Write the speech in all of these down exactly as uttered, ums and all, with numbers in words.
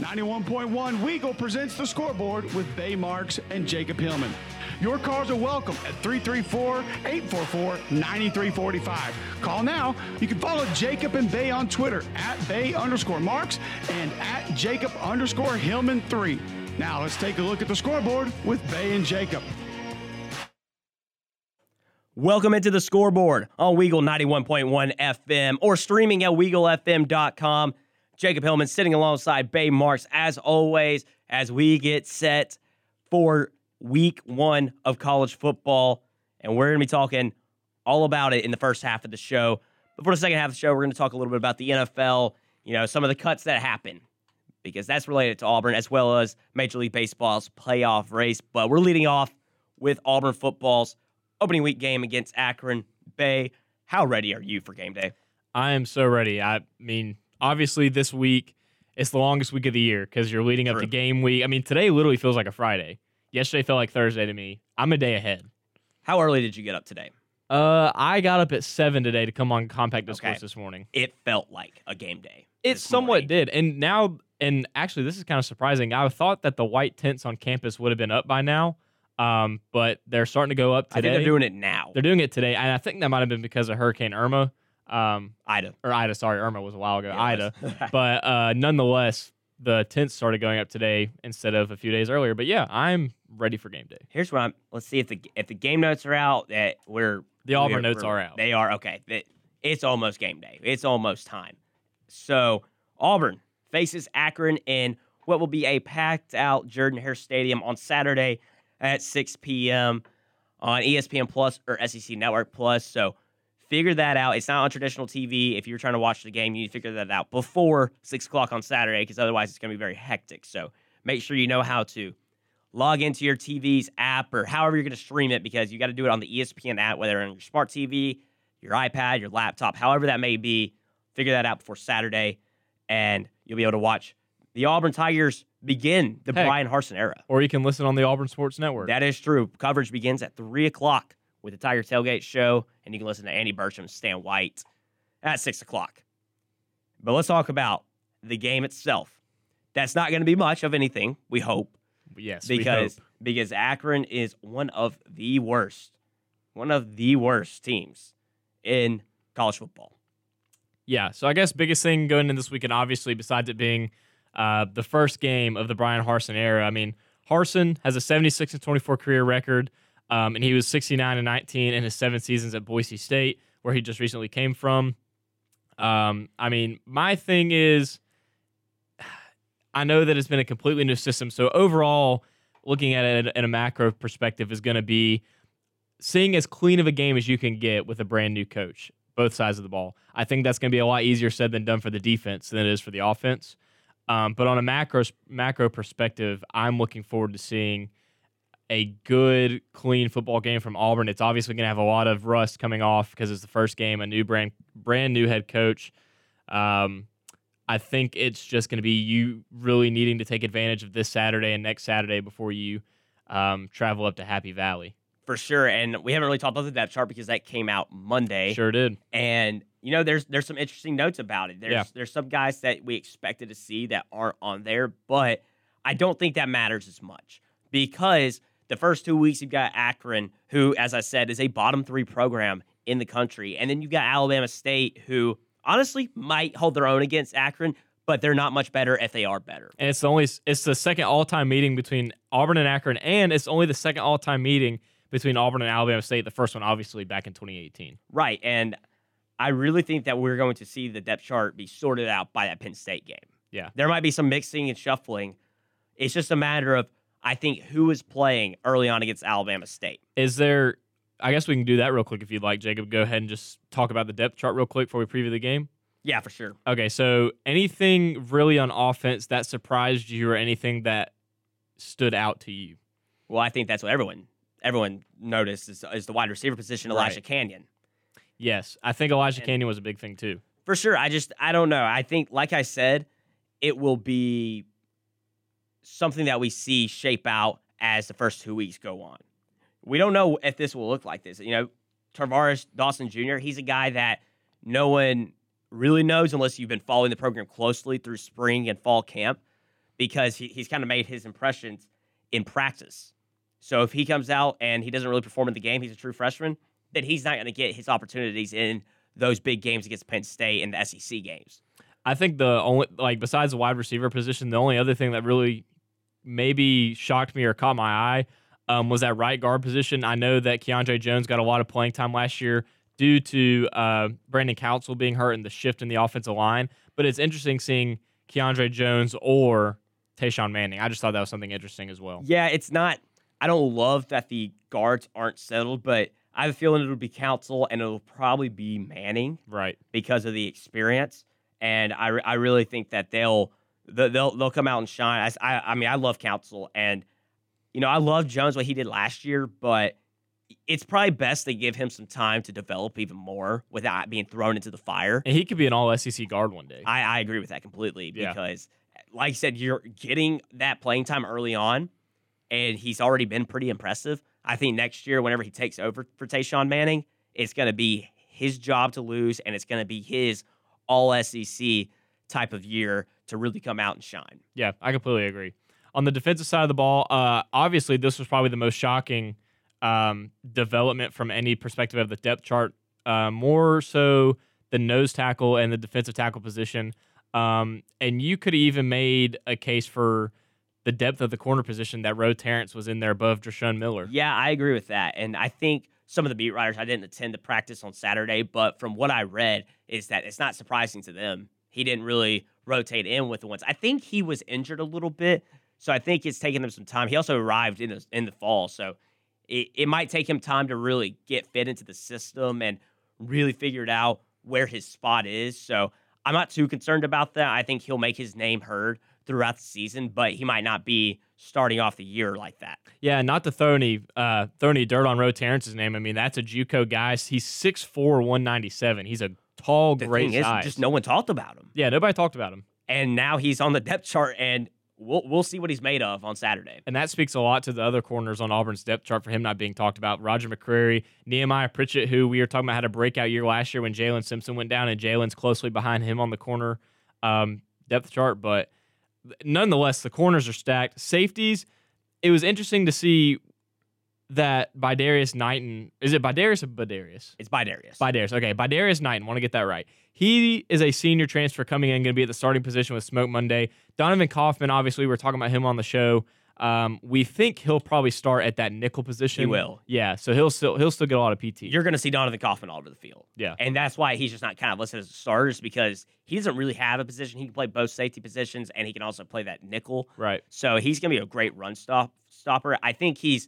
ninety-one point one W E G L presents The Scoreboard with Bay Marks and Jacob Hillman. Your calls are welcome at three three four, eight four four, nine three four five. Call now. You can follow Jacob and Bay on Twitter at Bay underscore Marks and at Jacob underscore Hillman three. Now let's take a look at The Scoreboard with Bay and Jacob. Welcome into The Scoreboard on W E G L ninety-one point one F M or streaming at W E G L F M dot com. Jacob Hillman sitting alongside Bay Marks as always as we get set for week one of college football. And we're going to be talking all about it in the first half of the show. But for the second half of the show, we're going to talk a little bit about the N F L, you know, some of the cuts that happen because that's related to Auburn as well as Major League Baseball's playoff race. But we're leading off with Auburn football's opening week game against Akron. Bay, how ready are you for game day? I am so ready. I mean, obviously this week, it's the longest week of the year because you're leading True. up to game week. I mean, today literally feels like a Friday. Yesterday felt like Thursday to me. I'm a day ahead. How early did you get up today? Uh, I got up at seven today to come on Compact Discourse okay. this morning. It felt like a game day. It somewhat morning. did. And now, and actually this is kind of surprising. I thought that the white tents on campus would have been up by now. Um, but they're starting to go up today. I think they're doing it now. They're doing it today, and I think that might have been because of Hurricane Irma. Um, Ida. Or Ida, sorry. Irma was a while ago. Yeah, Ida. But uh, nonetheless, the tents started going up today instead of a few days earlier. But, yeah, I'm ready for game day. Here's what I'm – let's see if the if the game notes are out. That we're The Auburn we're, notes we're, are out. They are. Okay. It, it's almost game day. It's almost time. So, Auburn faces Akron in what will be a packed-out Jordan-Hare Stadium on Saturday – at six p.m. on E S P N Plus or S E C Network Plus. So figure that out. It's not on traditional T V. If you're trying to watch the game, you need to figure that out before six o'clock on Saturday because otherwise it's going to be very hectic. So make sure you know how to log into your T V's app or however you're going to stream it because you got to do it on the E S P N app, whether on your smart T V, your iPad, your laptop, however that may be. Figure that out before Saturday, and you'll be able to watch the Auburn Tigers begin the Heck. Brian Harsin era. Or you can listen on the Auburn Sports Network. That is true. Coverage begins at three o'clock with the Tiger Tailgate Show, and you can listen to Andy Burcham, Stan White at six o'clock. But let's talk about the game itself. That's not going to be much of anything, we hope. Yes, because, we hope. Because Akron is one of the worst, one of the worst teams in college football. Yeah, so I guess biggest thing going into this weekend, obviously, besides it being Uh, the first game of the Brian Harsin era. I mean, Harsin has a seventy-six and twenty-four career record, um, and he was sixty-nine and nineteen in his seven seasons at Boise State, where he just recently came from. Um, I mean, my thing is, I know that it's been a completely new system, so overall, looking at it in a macro perspective is going to be seeing as clean of a game as you can get with a brand new coach, both sides of the ball. I think that's going to be a lot easier said than done for the defense than it is for the offense. Um, but on a macro macro perspective, I'm looking forward to seeing a good, clean football game from Auburn. It's obviously going to have a lot of rust coming off because it's the first game, a new brand brand new head coach. Um, I think it's just going to be you really needing to take advantage of this Saturday and next Saturday before you um, travel up to Happy Valley. For sure, and we haven't really talked about the depth chart because that came out Monday. Sure did. And you know, there's there's some interesting notes about it. There's yeah. there's some guys that we expected to see that aren't on there, but I don't think that matters as much because the first two weeks you've got Akron, who, as I said, is a bottom three program in the country, and then you've got Alabama State, who honestly might hold their own against Akron, but they're not much better if they are better. And it's the only it's the second all time meeting between Auburn and Akron, and it's only the second all time meeting between Auburn and Alabama State, the first one obviously back in twenty eighteen. Right, and I really think that we're going to see the depth chart be sorted out by that Penn State game. Yeah. There might be some mixing and shuffling. It's just a matter of, I think, who is playing early on against Alabama State. Is there, I guess we can do that real quick if you'd like, Jacob. Go ahead and just talk about the depth chart real quick before we preview the game. Yeah, for sure. Okay, so anything really on offense that surprised you or anything that stood out to you? Well, I think that's what everyone everyone noticed is, is the wide receiver position, Elisha right. Canyon. Yes, I think Elisha and Canyon was a big thing too. For sure. I just, I don't know. I think, like I said, it will be something that we see shape out as the first two weeks go on. We don't know if this will look like this. You know, Tarvaris Dawson Junior, he's a guy that no one really knows unless you've been following the program closely through spring and fall camp. because he, he's kind of made his impressions in practice. So if he comes out and he doesn't really perform in the game, he's a true freshman, then he's not going to get his opportunities in those big games against Penn State and the S E C games. I think the only, like, besides the wide receiver position, the only other thing that really maybe shocked me or caught my eye um, was that right guard position. I know that Keiondre Jones got a lot of playing time last year due to uh, Brandon Council being hurt and the shift in the offensive line. But it's interesting seeing Keiondre Jones or Tayshaun Manning. I just thought that was something interesting as well. Yeah, it's not – I don't love that the guards aren't settled, but I have a feeling it'll be Council and it'll probably be Manning. Right. Because of the experience. And I, I really think that they'll they'll they'll come out and shine. I, I, I mean, I love Council. And, you know, I love Jones, what he did last year, but it's probably best to give him some time to develop even more without being thrown into the fire. And he could be an all-S E C guard one day. I, I agree with that completely because, yeah. like I said, you're getting that playing time early on, and he's already been pretty impressive. I think next year, whenever he takes over for Tayshaun Manning, it's going to be his job to lose, and it's going to be his all S E C type of year to really come out and shine. Yeah, I completely agree. On the defensive side of the ball, uh, obviously this was probably the most shocking um, development from any perspective of the depth chart, uh, more so the nose tackle and the defensive tackle position. Um, and you could have even made a case for the depth of the corner position that Roe Terrence was in there above Dreshon Miller. Yeah, I agree with that. And I think some of the beat writers, I didn't attend the practice on Saturday, but from what I read is that it's not surprising to them. He didn't really rotate in with the ones. I think he was injured a little bit, so I think it's taking him some time. He also arrived in the, in the fall, so it, it might take him time to really get fit into the system and really figure it out where his spot is. So I'm not too concerned about that. I think he'll make his name heard throughout the season, but he might not be starting off the year like that. Yeah, not to throw any, uh, throw any dirt on Roe Terrence's name. I mean, that's a JUCO guy. He's six four, one ninety-seven. He's a tall, the great thing size. Is, just no one talked about him. Yeah, nobody talked about him. And now he's on the depth chart, and we'll we'll see what he's made of on Saturday. And that speaks a lot to the other corners on Auburn's depth chart for him not being talked about. Roger McCreary, Nehemiah Pritchett, who we were talking about had a breakout year last year when Jalen Simpson went down, and Jalen's closely behind him on the corner um, depth chart, but nonetheless, the corners are stacked. Safeties, it was interesting to see that By'Darius Knighton, is it By'Darius or By'Darius? It's By'Darius. By'Darius, okay. By'Darius Knighton, want to get that right. He is a senior transfer coming in, going to be at the starting position with Smoke Monday. Donovan Kaufman, obviously, we were talking about him on the show. Um, we think he'll probably start at that nickel position. He will. Yeah, so he'll still he'll still get a lot of P T. You're going to see Donovan Kaufman all over the field. Yeah. And that's why he's just not kind of listed as a starter is because he doesn't really have a position. He can play both safety positions, and he can also play that nickel. Right. So he's going to be a great run stop stopper. I think he's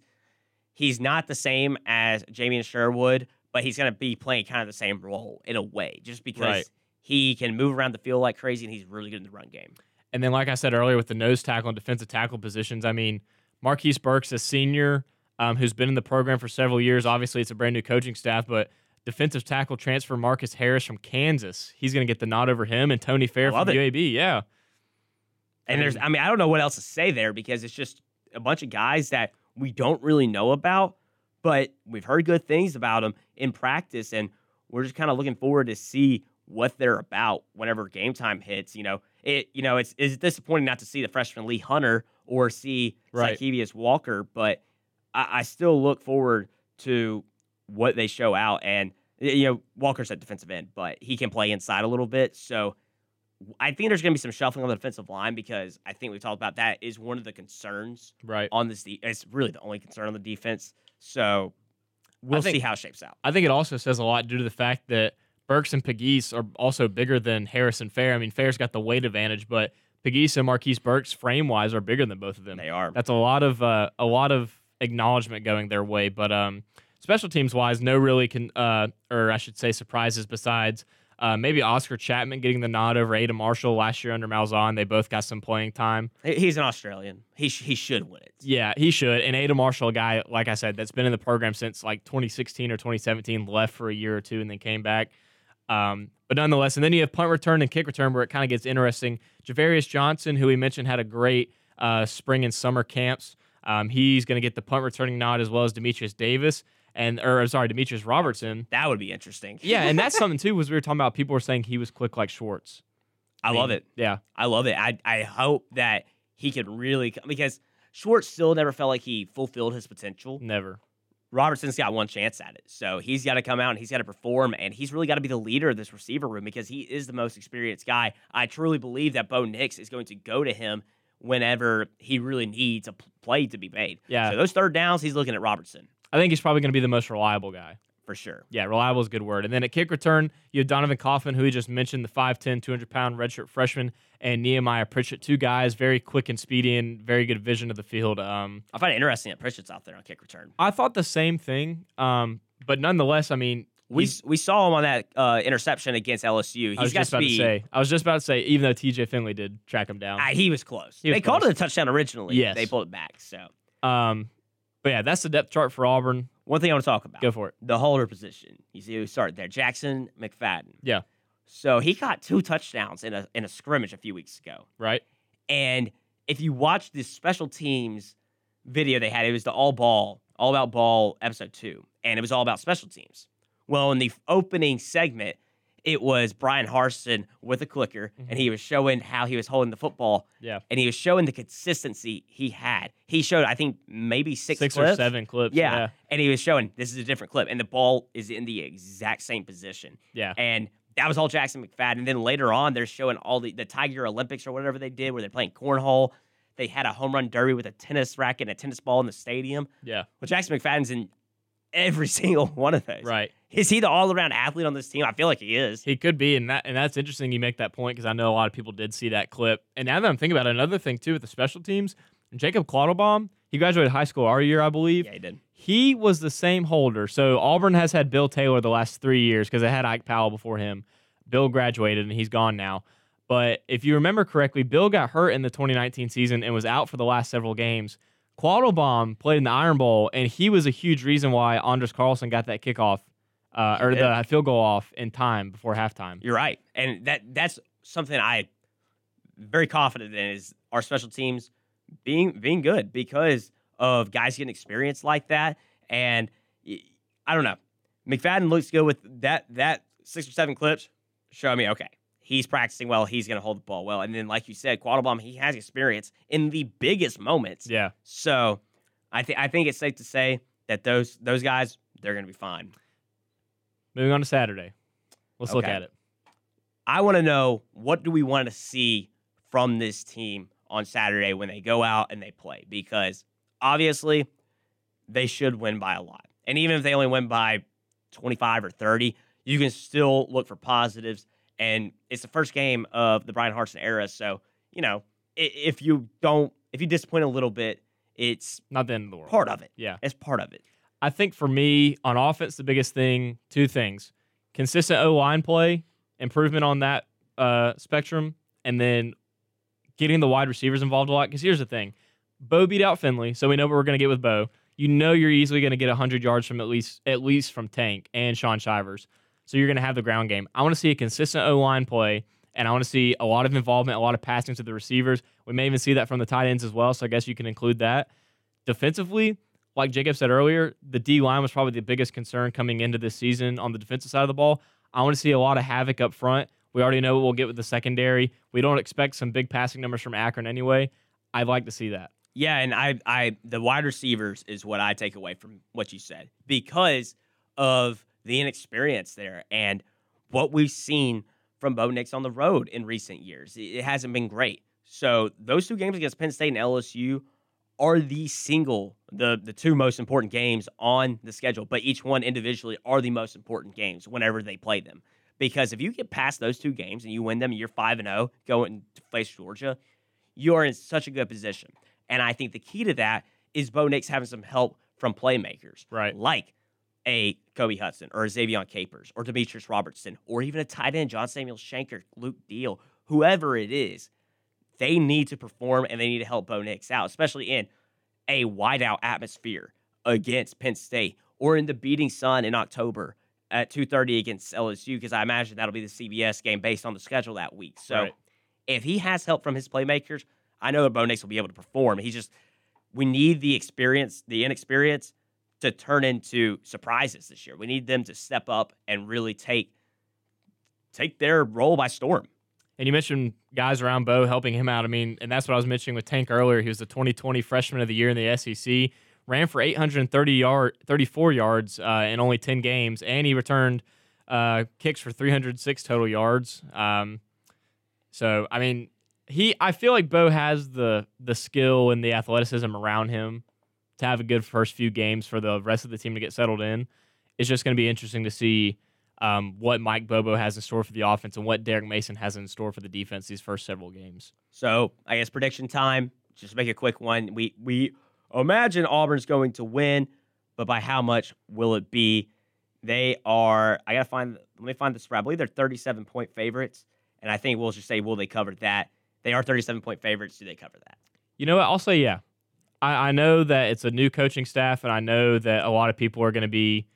he's not the same as Jameon Sherwood, but he's going to be playing kind of the same role in a way just because right. he can move around the field like crazy, and he's really good in the run game. And then, like I said earlier, with the nose tackle and defensive tackle positions, I mean, Marquise Burks, a senior um, who's been in the program for several years. Obviously, it's a brand-new coaching staff, but defensive tackle transfer Marcus Harris from Kansas. He's going to get the nod over him, and Tony Fair from it. U A B, yeah. And there's, I mean, I don't know what else to say there because it's just a bunch of guys that we don't really know about, but we've heard good things about them in practice, and we're just kind of looking forward to see what they're about whenever game time hits, you know. It you know it's it's disappointing not to see the freshman Lee Hunter or see right. Zacchaeus Walker, but I, I still look forward to what they show out. And you know Walker's at defensive end, but he can play inside a little bit. So I think there's going to be some shuffling on the defensive line because I think we've talked about that is one of the concerns right. on this. De- it's really the only concern on the defense. So we'll think, see how it shapes out. I think it also says a lot due to the fact that Burks and Pegues are also bigger than Harris and Fair. I mean, Fair's got the weight advantage, but Pegues and Marquise Burks, frame-wise, are bigger than both of them. They are. That's a lot of uh, a lot of acknowledgement going their way. But um, special teams-wise, no really, can, uh, or I should say, surprises besides uh, maybe Oscar Chapman getting the nod over Ada Marshall last year under Malzahn. They both got some playing time. He's an Australian. He sh- he should win it. Yeah, he should. And Ada Marshall, a guy, like I said, that's been in the program since like twenty sixteen or twenty seventeen, left for a year or two and then came back. Um, but nonetheless, and then you have punt return and kick return where it kind of gets interesting. Javarius Johnson, who we mentioned had a great uh, spring and summer camps. Um, he's going to get the punt returning nod as well as Demetrius Davis and, or sorry, Demetrius Robertson. That would be interesting. Yeah, and that's something too, was we were talking about people were saying he was quick like Schwartz. I, I mean, love it. Yeah. I love it. I I hope that he could really – because Schwartz still never felt like he fulfilled his potential. Never. Robertson's got one chance at it. So he's got to come out and he's got to perform, and he's really got to be the leader of this receiver room because he is the most experienced guy. I truly believe that Bo Nix is going to go to him whenever he really needs a play to be made. Yeah. So those third downs, he's looking at Robertson. I think he's probably going to be the most reliable guy. For sure. Yeah, reliable is a good word. And then at kick return, you have Donovan Kaufman, who he just mentioned, the five ten, two hundred pound redshirt freshman, and Nehemiah Pritchett, two guys, very quick and speedy and very good vision of the field. Um, I find it interesting that Pritchett's out there on kick return. I thought the same thing, um, but nonetheless, I mean, We we saw him on that uh, interception against L S U. He's I was got just about to say. I was just about to say, even though T J Finley did track him down, uh, he was close. He was they close. Called it a touchdown originally. Yes, they pulled it back. So, um, but yeah, that's the depth chart for Auburn. One thing I want to talk about. Go for it. The holder position. You see who started there? Jackson McFadden. Yeah. So he caught two touchdowns in a in a scrimmage a few weeks ago. Right. And if you watch the special teams video they had, it was the All Ball, All About Ball episode two, and it was all about special teams. Well, in the opening segment, it was Brian Harsin with a clicker, mm-hmm. and he was showing how he was holding the football. Yeah. And he was showing the consistency he had. He showed, I think, maybe six, six clips. Six or seven clips. Yeah. yeah. And he was showing, this is a different clip. And the ball is in the exact same position. Yeah. And that was all Jackson McFadden. And then later on, they're showing all the, the Tiger Olympics or whatever they did where they're playing cornhole. They had a home run derby with a tennis racket and a tennis ball in the stadium. Yeah. Well, Jackson McFadden's in every single one of those. Right. Is he the all-around athlete on this team? I feel like he is. He could be, and that and that's interesting you make that point because I know a lot of people did see that clip. And now that I'm thinking about it, another thing, too, with the special teams, Jacob Quattlebaum, he graduated high school our year, I believe. Yeah, he did. He was the same holder. So Auburn has had Bill Taylor the last three years because they had Ike Powell before him. Bill graduated, and he's gone now. But if you remember correctly, Bill got hurt in the twenty nineteen season and was out for the last several games. Quattlebaum played in the Iron Bowl, and he was a huge reason why Anders Carlson got that kickoff. Uh, or the field goal off in time before halftime. You're right. And that that's something I'm very confident in is our special teams being being good because of guys getting experience like that. And I don't know. McFadden looks good with that, that six or seven clips. Show me, okay, he's practicing well. He's going to hold the ball well. And then, like you said, Quattlebaum, he has experience in the biggest moments. Yeah. So I, th- I think it's safe to say that those those guys, they're going to be fine. Moving on to Saturday. Let's okay. look at it. I want to know, what do we want to see from this team on Saturday when they go out and they play? Because, obviously, they should win by a lot. And even if they only win by twenty-five or thirty, you can still look for positives. And it's the first game of the Brian Harsin era. So, you know, if you don't, if you disappoint a little bit, it's not the end of the world. Part of it. Yeah. It's part of it. I think for me, on offense, the biggest thing, two things. Consistent O-line play, improvement on that uh, spectrum, and then getting the wide receivers involved a lot. Because here's the thing. Bo beat out Finley, so we know what we're going to get with Bo. You know you're easily going to get one hundred yards from at least at least from Tank and Sean Shivers. So you're going to have the ground game. I want to see a consistent O-line play, and I want to see a lot of involvement, a lot of passing to the receivers. We may even see that from the tight ends as well, so I guess you can include that. Defensively, like Jacob said earlier, the D-line was probably the biggest concern coming into this season on the defensive side of the ball. I want to see a lot of havoc up front. We already know what we'll get with the secondary. We don't expect some big passing numbers from Akron anyway. I'd like to see that. Yeah, and I, I, the wide receivers is what I take away from what you said because of the inexperience there and what we've seen from Bo Nix on the road in recent years. It hasn't been great. So those two games against Penn State and L S U are the single, the, the two most important games on the schedule, but each one individually are the most important games whenever they play them. Because if you get past those two games and you win them, and you're five and oh going to face Georgia, you are in such a good position. And I think the key to that is Bo Nix having some help from playmakers, right? Like a Kobe Hudson or a Xavion Capers or Demetrius Robertson or even a tight end, John Samuel Shanker, Luke Deal, whoever it is. They need to perform, and they need to help Bo Nix out, especially in a wideout atmosphere against Penn State or in the beating sun in October at two thirty against L S U, because I imagine that'll be the C B S game based on the schedule that week. So right. If he has help from his playmakers, I know that Bo Nix will be able to perform. He's just we need the experience, the inexperience, to turn into surprises this year. We need them to step up and really take take their role by storm. And you mentioned guys around Bo helping him out. I mean, and that's what I was mentioning with Tank earlier. He was the twenty twenty Freshman of the Year in the S E C, ran for eight hundred thirty yard, thirty-four yards uh, in only ten games, and he returned uh, kicks for three hundred six total yards. Um, so, I mean, he I feel like Bo has the the skill and the athleticism around him to have a good first few games for the rest of the team to get settled in. It's just going to be interesting to see um, what Mike Bobo has in store for the offense and what Derek Mason has in store for the defense these first several games. So I guess prediction time, just make a quick one. We we imagine Auburn's going to win, but by how much will it be? They are, I got to find, let me find the spread. I believe they're thirty-seven point favorites, and I think we'll just say, will they cover that? They are thirty-seven point favorites. Do they cover that? You know what? I'll say yeah. I, I know that it's a new coaching staff, and I know that a lot of people are going to be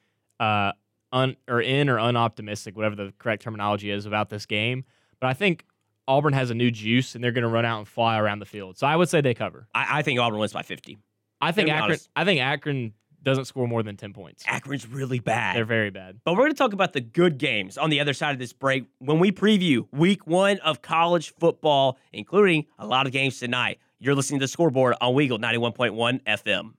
uh, un or in or unoptimistic, whatever the correct terminology is, about this game. But I think Auburn has a new juice, and they're going to run out and fly around the field. So I would say they cover. I, I think Auburn wins by fifty. I think Akron. Honest. I think Akron doesn't score more than ten points. Akron's really bad. They're very bad. But we're going to talk about the good games on the other side of this break when we preview week one of college football, including a lot of games tonight. You're listening to The Scoreboard on W E G L ninety-one point one F M.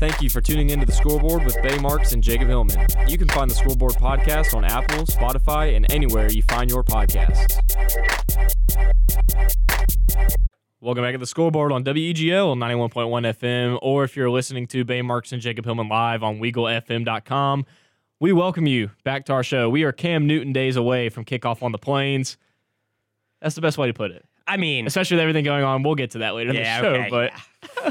Thank you for tuning into The Scoreboard with Bay Marks and Jacob Hillman. You can find The Scoreboard podcast on Apple, Spotify, and anywhere you find your podcasts. Welcome back to The Scoreboard on W E G L on ninety-one point one F M, or if you're listening to Bay Marks and Jacob Hillman live on W E G L F M dot com, we welcome you back to our show. We are Cam Newton days away from kickoff on the plains. That's the best way to put it. I mean, especially with everything going on, we'll get to that later in yeah, the show. Okay, but yeah.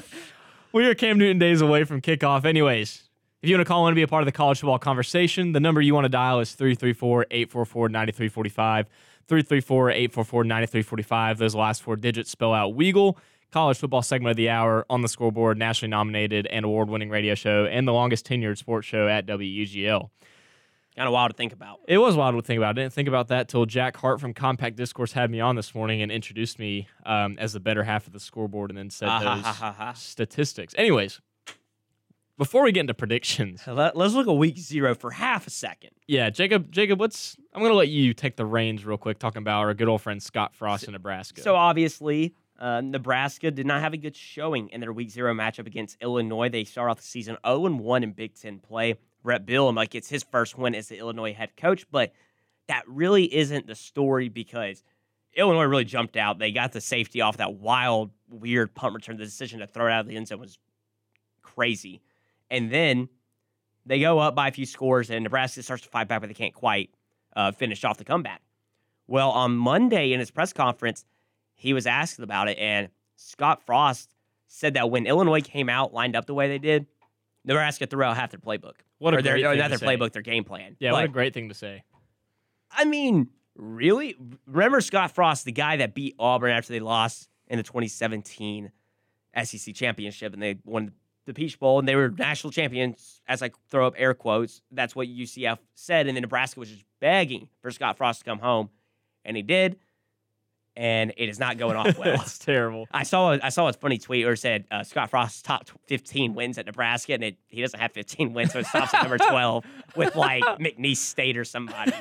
We are Cam Newton days away from kickoff. Anyways, if you want to call in and be a part of the college football conversation, the number you want to dial is three three four, eight four four, nine three four five. three three four, eight four four, nine three four five. Those last four digits spell out W E G L. College football segment of the hour on The Scoreboard, nationally nominated and award-winning radio show, and the longest-tenured sports show at W E G L. Kind of wild to think about. It was wild to think about. I didn't think about that till Jack Hart from Compact Discourse had me on this morning and introduced me um, as the better half of The Scoreboard and then said uh, those ha, ha, ha. statistics. Anyways, before we get into predictions, Let, let's look at week zero for half a second. Yeah, Jacob, Jacob, let's. I'm going to let you take the reins real quick, talking about our good old friend Scott Frost so, in Nebraska. So obviously, uh, Nebraska did not have a good showing in their week zero matchup against Illinois. They start off the season oh and one in Big Ten play. Brett Bielema like gets his first win as the Illinois head coach, but that really isn't the story because Illinois really jumped out. They got the safety off that wild, weird punt return. The decision to throw it out of the end zone was crazy. And then they go up by a few scores, and Nebraska starts to fight back, but they can't quite uh, finish off the comeback. Well, on Monday in his press conference, he was asked about it, and Scott Frost said that when Illinois came out, lined up the way they did, Nebraska threw out half their playbook. What a or their, great or not their say. playbook, their game plan. Yeah, like, what a great thing to say. I mean, really? Remember Scott Frost, the guy that beat Auburn after they lost in the twenty seventeen S E C Championship, and they won the Peach Bowl, and they were national champions, as I throw up air quotes. That's what U C F said, and then Nebraska was just begging for Scott Frost to come home, and he did, and it is not going off well. It's terrible. I saw I saw a funny tweet where it said uh, Scott Frost's top fifteen wins at Nebraska, and it, he doesn't have fifteen wins, so it stops at number twelve with like McNeese State or somebody.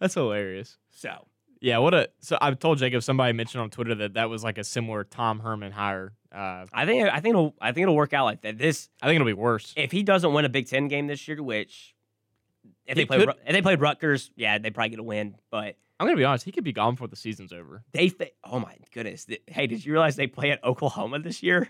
That's hilarious. So yeah, what a so I told Jacob somebody mentioned on Twitter that that was like a similar Tom Herman hire. Uh, I think I think it'll I think it'll work out like that. This I think it'll be worse if he doesn't win a Big Ten game this year, which if he they played if they played Rutgers, yeah, they probably get a win, but. I'm going to be honest. He could be gone before the season's over. They, th- Oh, my goodness. Hey, did you realize they play at Oklahoma this year?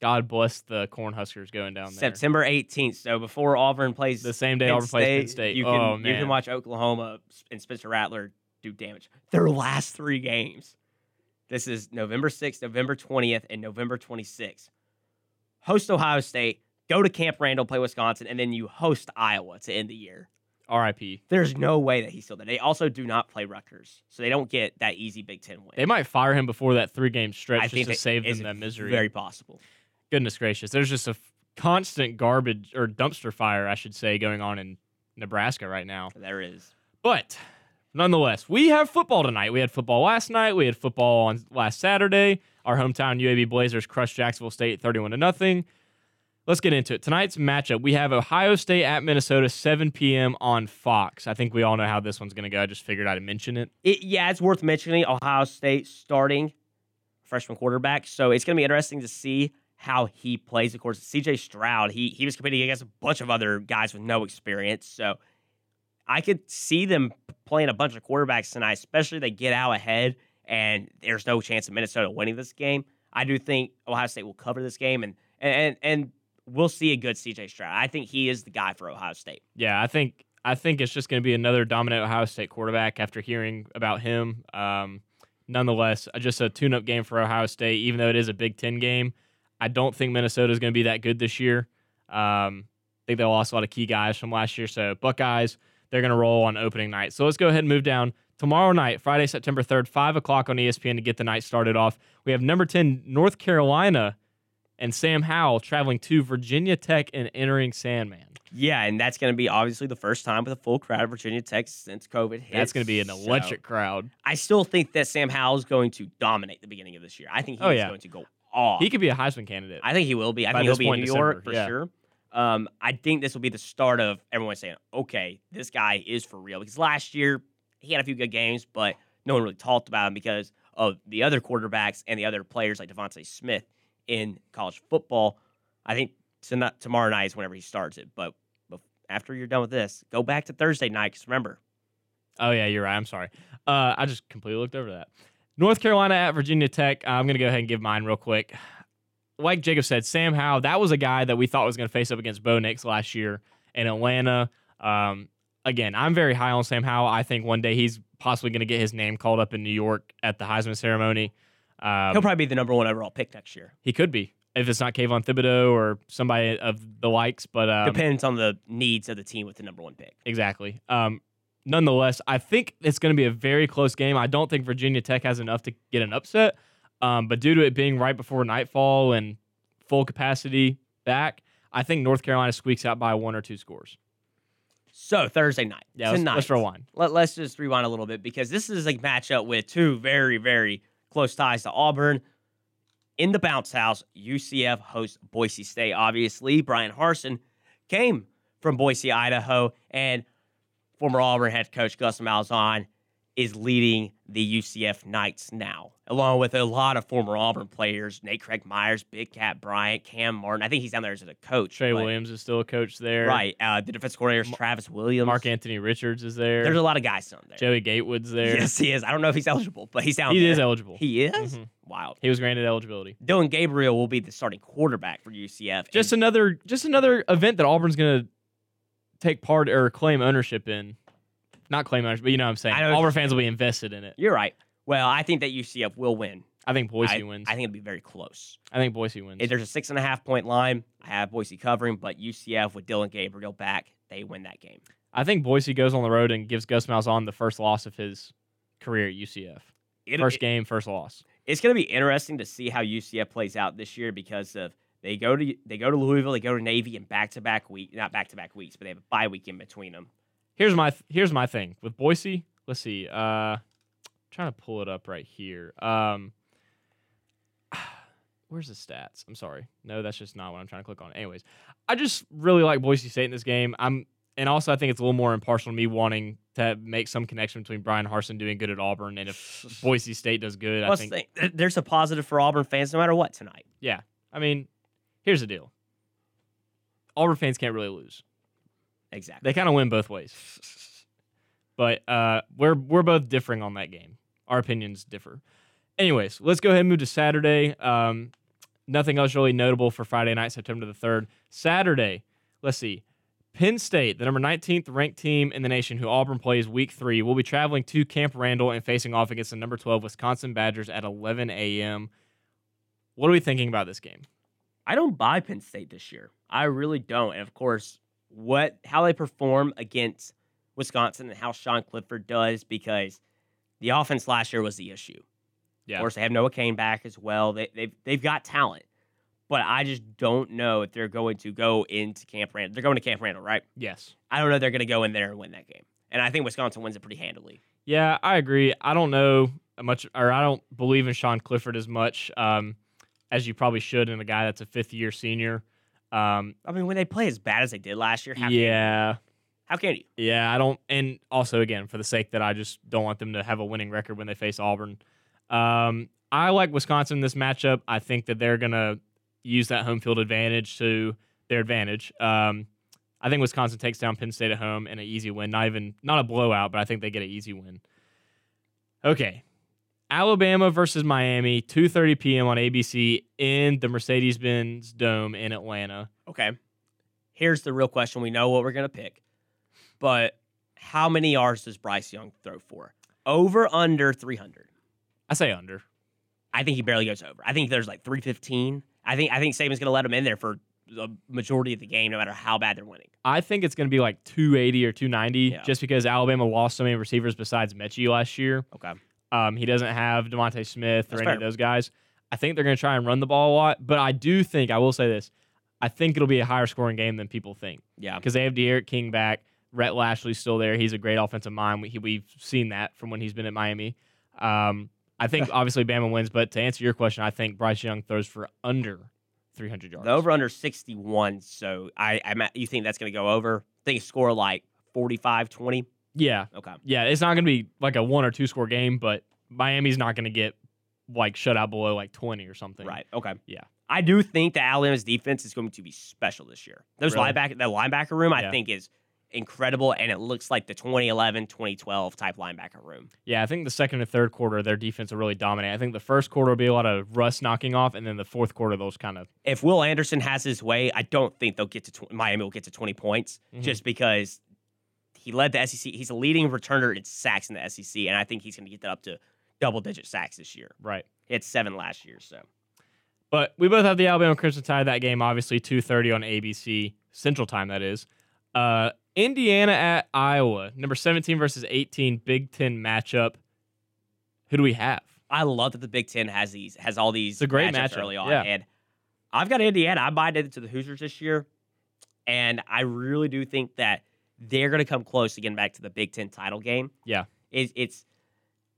God bless the Cornhuskers going down there. September eighteenth. So before Auburn plays the same day Penn Auburn State, plays Penn State. You can, oh, man. You can watch Oklahoma and Spencer Rattler do damage. Their last three games. This is November sixth, November twentieth, and November twenty-sixth. Host Ohio State. Go to Camp Randall, play Wisconsin, and then you host Iowa to end the year. R I P. There's no way that he's still there. They also do not play Rutgers, so they don't get that easy Big Ten win. They might fire him before that three-game stretch I just think to save them that misery. Very possible. Goodness gracious. There's just a f- constant garbage or dumpster fire, I should say, going on in Nebraska right now. There is. But nonetheless, we have football tonight. We had football last night. We had football on last Saturday. Our hometown U A B Blazers crushed Jacksonville State thirty-one to nothing. let's get into it. Tonight's matchup, we have Ohio State at Minnesota, seven p.m. on Fox. I think we all know how this one's going to go. I just figured I'd mention it. it. Yeah, it's worth mentioning Ohio State starting freshman quarterback. So it's going to be interesting to see how he plays. Of course, C J Stroud, he, he was competing against a bunch of other guys with no experience. So I could see them playing a bunch of quarterbacks tonight, especially if they get out ahead and there's no chance of Minnesota winning this game. I do think Ohio State will cover this game, and and and we'll see a good C J Stroud. I think he is the guy for Ohio State. Yeah, I think I think it's just going to be another dominant Ohio State quarterback after hearing about him. Um, nonetheless, just a tune-up game for Ohio State, even though it is a Big Ten game. I don't think Minnesota is going to be that good this year. Um, I think they lost a lot of key guys from last year, so Buckeyes, they're going to roll on opening night. So let's go ahead and move down. Tomorrow night, Friday, September third, five o'clock on E S P N to get the night started off. We have number ten, North Carolina, and Sam Howell traveling to Virginia Tech and entering Sandman. Yeah, and that's going to be obviously the first time with a full crowd of Virginia Tech since COVID hit. That's going to be an electric so, crowd. I still think that Sam Howell is going to dominate the beginning of this year. I think he's oh, yeah. going to go off. He could be a Heisman candidate. I think he will be. I By think he'll be in New December, York for yeah. sure. Um, I think this will be the start of everyone saying, okay, this guy is for real. Because last year, he had a few good games, but no one really talked about him because of the other quarterbacks and the other players like Devontae Smith in college football. I think tonight, tomorrow night is whenever he starts it. But, but after you're done with this, go back to Thursday night because remember. Oh, yeah, you're right. I'm sorry. Uh, I just completely looked over that. North Carolina at Virginia Tech. I'm going to go ahead and give mine real quick. Like Jacob said, Sam Howell, that was a guy that we thought was going to face up against Bo Nix last year in Atlanta. Um, Again, I'm very high on Sam Howell. I think one day he's possibly going to get his name called up in New York at the Heisman ceremony. Um, He'll probably be the number one overall pick next year. He could be, if it's not Kayvon Thibodeau or somebody of the likes. But um, depends on the needs of the team with the number one pick. Exactly. Um, nonetheless, I think it's going to be a very close game. I don't think Virginia Tech has enough to get an upset. Um, but due to it being right before nightfall and full capacity back, I think North Carolina squeaks out by one or two scores. So, Thursday night. Yeah, tonight. Let's, let's rewind. Let, let's just rewind a little bit because this is a matchup with two very, very close ties to Auburn. In the bounce house, U C F hosts Boise State. Obviously, Brian Harsin came from Boise, Idaho, and former Auburn head coach Gus Malzahn is leading the U C F Knights now, along with a lot of former Auburn players, Nate Craig Myers, Big Cat Bryant, Cam Martin. I think he's down there as a coach. Trey but, Williams is still a coach there. Right. Uh, the defensive coordinator is Travis Williams. Mark Anthony Richards is there. There's a lot of guys down there. Joey Gatewood's there. Yes, he is. I don't know if he's eligible, but he's down he there. He is eligible. He is? Mm-hmm. Wow. He was granted eligibility. Dylan Gabriel will be the starting quarterback for U C F. Just and- another just another event that Auburn's going to take part or claim ownership in. Not claim ownership, but you know what I'm saying. Auburn fans will be invested in it. You're right. Well, I think that U C F will win. I think Boise I, wins. I think it'll be very close. I think Boise wins. If there's a six and a half point line, I have Boise covering, but U C F with Dylan Gabriel back, they win that game. I think Boise goes on the road and gives Gus Malzahn the first loss of his career at U C F. It, first it, game, first loss. It's going to be interesting to see how U C F plays out this year because of they go to they go to Louisville, they go to Navy, and back to back week, not back to back weeks, but they have a bye week in between them. Here's my th- here's my thing with Boise. Let's see. Uh, I'm trying to pull it up right here. Um, where's the stats? I'm sorry. No, that's just not what I'm trying to click on. Anyways, I just really like Boise State in this game. I'm and also I think it's a little more impartial to me wanting to make some connection between Brian Harsin doing good at Auburn and if Boise State does good. Plus, I think th- there's a positive for Auburn fans no matter what tonight. Yeah, I mean, here's the deal. Auburn fans can't really lose. Exactly. They kind of win both ways. But uh, we're we're both differing on that game. Our opinions differ. Anyways, let's go ahead and move to Saturday. Um, nothing else really notable for Friday night, September the third. Saturday, let's see. Penn State, the number nineteenth ranked team in the nation who Auburn plays week three, will be traveling to Camp Randall and facing off against the number twelve Wisconsin Badgers at eleven a.m. What are we thinking about this game? I don't buy Penn State this year. I really don't. And, of course, what how they perform against Wisconsin and how Sean Clifford does because the offense last year was the issue. Yeah. Of course, they have Noah Kane back as well. They, they've, they've got talent, but I just don't know if they're going to go into Camp Randall. They're going to Camp Randall, right? Yes. I don't know if they're going to go in there and win that game, and I think Wisconsin wins it pretty handily. Yeah, I agree. I don't know much, or I don't believe in Sean Clifford as much um, as you probably should in a guy that's a fifth-year senior. Um, I mean, when they play as bad as they did last year, how yeah. can you? How can you? Yeah, I don't. And also, again, for the sake that I just don't want them to have a winning record when they face Auburn. Um, I like Wisconsin in this matchup. I think that they're going to use that home field advantage to their advantage. Um, I think Wisconsin takes down Penn State at home and an easy win. Not even, not a blowout, but I think they get an easy win. Okay. Alabama versus Miami, two thirty p.m. on A B C in the Mercedes-Benz Dome in Atlanta. Okay. Here's the real question. We know what we're going to pick. But how many yards does Bryce Young throw for? Over, under three hundred? I say under. I think he barely goes over. I think there's like three fifteen. I think I think Saban's going to let him in there for the majority of the game, no matter how bad they're winning. I think it's going to be like two eighty or two ninety, yeah. just because Alabama lost so many receivers besides Mechie last year. Okay. Um, he doesn't have Devontae Smith or That's any fair. of those guys. I think they're going to try and run the ball a lot, but I do think, I will say this, I think it'll be a higher scoring game than people think. Yeah. Because they have De'Aaron King back. Rhett Lashley's still there. He's a great offensive mind. We, he, we've seen that from when he's been at Miami. Um, I think, obviously, Bama wins, but to answer your question, I think Bryce Young throws for under three hundred yards. The over-under sixty-one, so I, I you think that's going to go over? I think score like forty-five twenty? Yeah. Okay. Yeah, it's not going to be like a one- or two-score game, but Miami's not going to get like shut out below like twenty or something. Right, okay. Yeah. I do think that Alabama's defense is going to be special this year. Those really? linebacker, That linebacker room, yeah. I think, is incredible, and it looks like the twenty eleven twenty twelve type linebacker room. Yeah, I think the second and third quarter, their defense will really dominate. I think the first quarter will be a lot of rust knocking off, and then the fourth quarter, those kind of... If Will Anderson has his way, I don't think they'll get to tw- Miami will get to twenty points, mm-hmm. just because he led the S E C. He's a leading returner in sacks in the S E C, and I think he's going to get that up to double-digit sacks this year. Right. He had seven last year, so... But we both have the Alabama Crimson Tide. That game, obviously, two thirty on A B C, Central Time, that is. Uh... Indiana at Iowa, number seventeen versus eighteen, Big Ten matchup. Who do we have? I love that the Big Ten has these has all these it's a great matchups matchup. early on. Yeah. And I've got Indiana. I bought it to the Hoosiers this year, and I really do think that they're going to come close to getting back to the Big Ten title game. Yeah, it, it's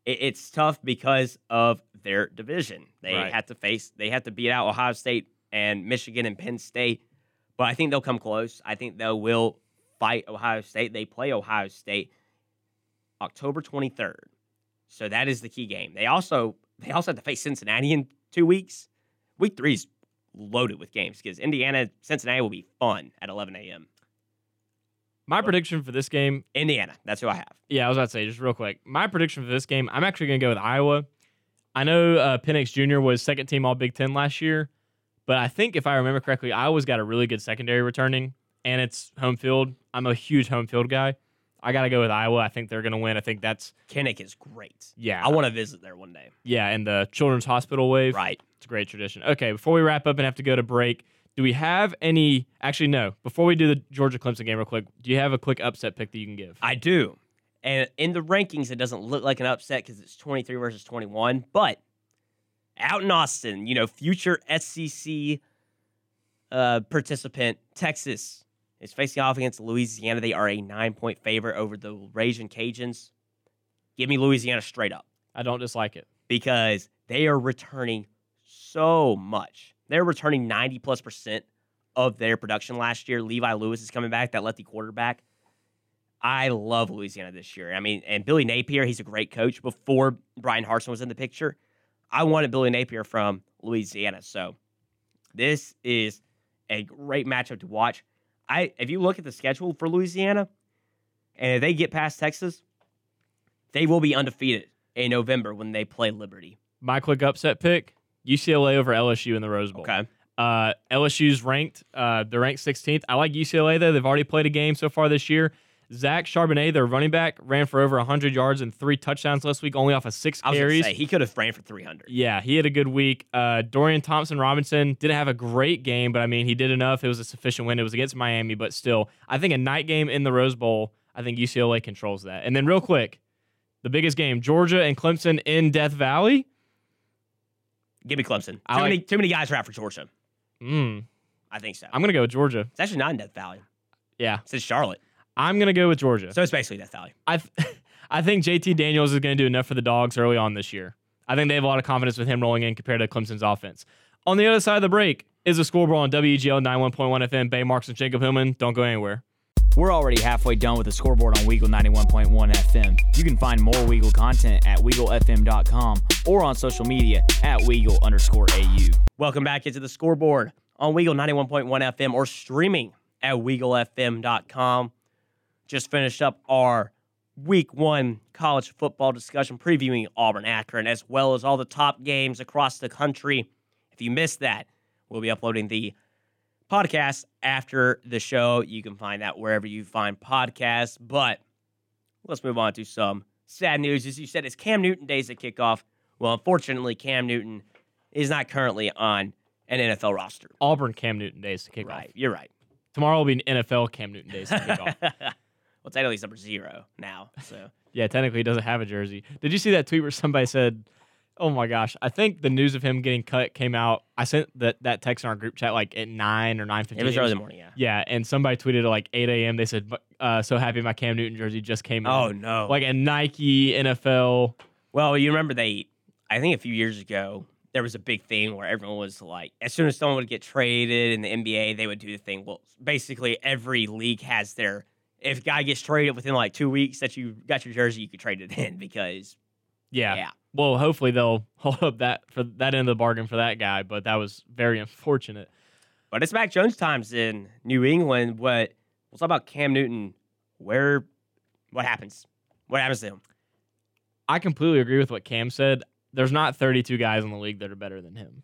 it, it's tough because of their division. They right. have to face they have to beat out Ohio State and Michigan and Penn State, but I think they'll come close. I think they will. Fight Ohio State. They play Ohio State October twenty-third. So that is the key game. They also they also have to face Cincinnati in two weeks. Week three is loaded with games because Indiana, Cincinnati will be fun at eleven a.m. My but prediction for this game... Indiana. That's who I have. Yeah, I was about to say, just real quick. My prediction for this game, I'm actually going to go with Iowa. I know uh, Penix Junior was second team All Big Ten last year, but I think if I remember correctly, Iowa's got a really good secondary returning. And it's home field. I'm a huge home field guy. I got to go with Iowa. I think they're going to win. I think that's... Kinnick is great. Yeah. I want to visit there one day. Yeah, and the Children's Hospital wave. Right. It's a great tradition. Okay, before we wrap up and have to go to break, do we have any... Actually, no. Before we do the Georgia-Clemson game real quick, do you have a quick upset pick that you can give? I do. And in the rankings, it doesn't look like an upset because it's twenty-three versus twenty-one. But out in Austin, you know, future S E C uh, participant, Texas... is facing off against Louisiana. They are a nine-point favorite over the Ragin' Cajuns. Give me Louisiana straight up. I don't dislike it. Because they are returning so much. They're returning ninety-plus percent of their production last year. Levi Lewis is coming back, that lefty quarterback. I love Louisiana this year. I mean, and Billy Napier, he's a great coach. Before Brian Harsin was in the picture, I wanted Billy Napier from Louisiana. So this is a great matchup to watch. I, if you look at the schedule for Louisiana, and if they get past Texas, they will be undefeated in November when they play Liberty. My quick upset pick, U C L A over L S U in the Rose Bowl. Okay. Uh, L S U's ranked. Uh, they're ranked sixteenth. I like U C L A, though. They've already played a game so far this year. Zach Charbonnet, their running back, ran for over one hundred yards and three touchdowns last week, only off of six carries. I was going to say, he could have ran for three hundred. Yeah, he had a good week. Uh, Dorian Thompson-Robinson didn't have a great game, but, I mean, he did enough. It was a sufficient win. It was against Miami, but still, I think a night game in the Rose Bowl, I think U C L A controls that. And then real quick, the biggest game, Georgia and Clemson in Death Valley. Give me Clemson. Too, like, many, too many guys rap for Georgia. Mm, I think so. I'm going to go with Georgia. It's actually not in Death Valley. Yeah. It's in Charlotte. I'm going to go with Georgia. So it's basically Death Valley. I th- I think J T Daniels is going to do enough for the Dogs early on this year. I think they have a lot of confidence with him rolling in compared to Clemson's offense. On the other side of the break, is the Scoreboard on W E G L ninety-one point one F M. Bay Marks and Jacob Hillman. Don't go anywhere. We're already halfway done with the Scoreboard on W E G L ninety-one point one F M. You can find more W E G L content at W E G L F M dot com or on social media at W E G L underscore A U. Welcome back into the Scoreboard on W E G L ninety-one point one F M or streaming at W E G L F M dot com. Just finished up our week one college football discussion previewing Auburn Akron as well as all the top games across the country. If you missed that, we'll be uploading the podcast after the show. You can find that wherever you find podcasts. But let's move on to some sad news. As you said, it's Cam Newton days at kickoff. Well, unfortunately, Cam Newton is not currently on an N F L roster. Auburn Cam Newton days to kickoff. Right, you're right. Tomorrow will be an N F L Cam Newton days to kickoff. Well, technically, he's number zero now. So yeah, technically, he doesn't have a jersey. Did you see that tweet where somebody said, oh my gosh, I think the news of him getting cut came out. I sent that, that text in our group chat like at nine or nine fifteen. It was early in the morning, yeah. Yeah, and somebody tweeted at like eight a.m. They said, uh, so happy my Cam Newton jersey just came out. Oh, no. Like a Nike, N F L. Well, you remember they, I think a few years ago, there was a big thing where everyone was like, as soon as someone would get traded in the N B A, they would do the thing. Well, basically every league has their, if a guy gets traded within like two weeks that you got your jersey, you could trade it in because, yeah. yeah. Well, hopefully they'll hold up that for that end of the bargain for that guy, but that was very unfortunate. But it's Mac Jones times in New England. But we'll talk about Cam Newton. Where, what happens? What happens to him? I completely agree with what Cam said. There's not thirty-two guys in the league that are better than him.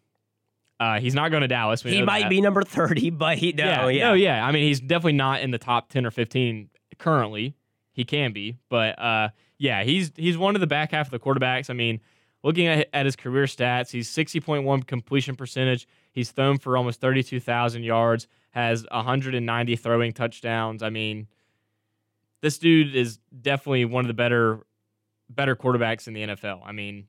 Uh, he's not going to Dallas. He might that. be number thirty, but he no, yeah, yeah, no, yeah. I mean, he's definitely not in the top ten or fifteen currently. He can be, but. Uh, Yeah, he's he's one of the back half of the quarterbacks. I mean, looking at, at his career stats, he's sixty point one completion percentage. He's thrown for almost thirty-two thousand yards, has one hundred ninety throwing touchdowns. I mean, this dude is definitely one of the better better quarterbacks in the N F L. I mean,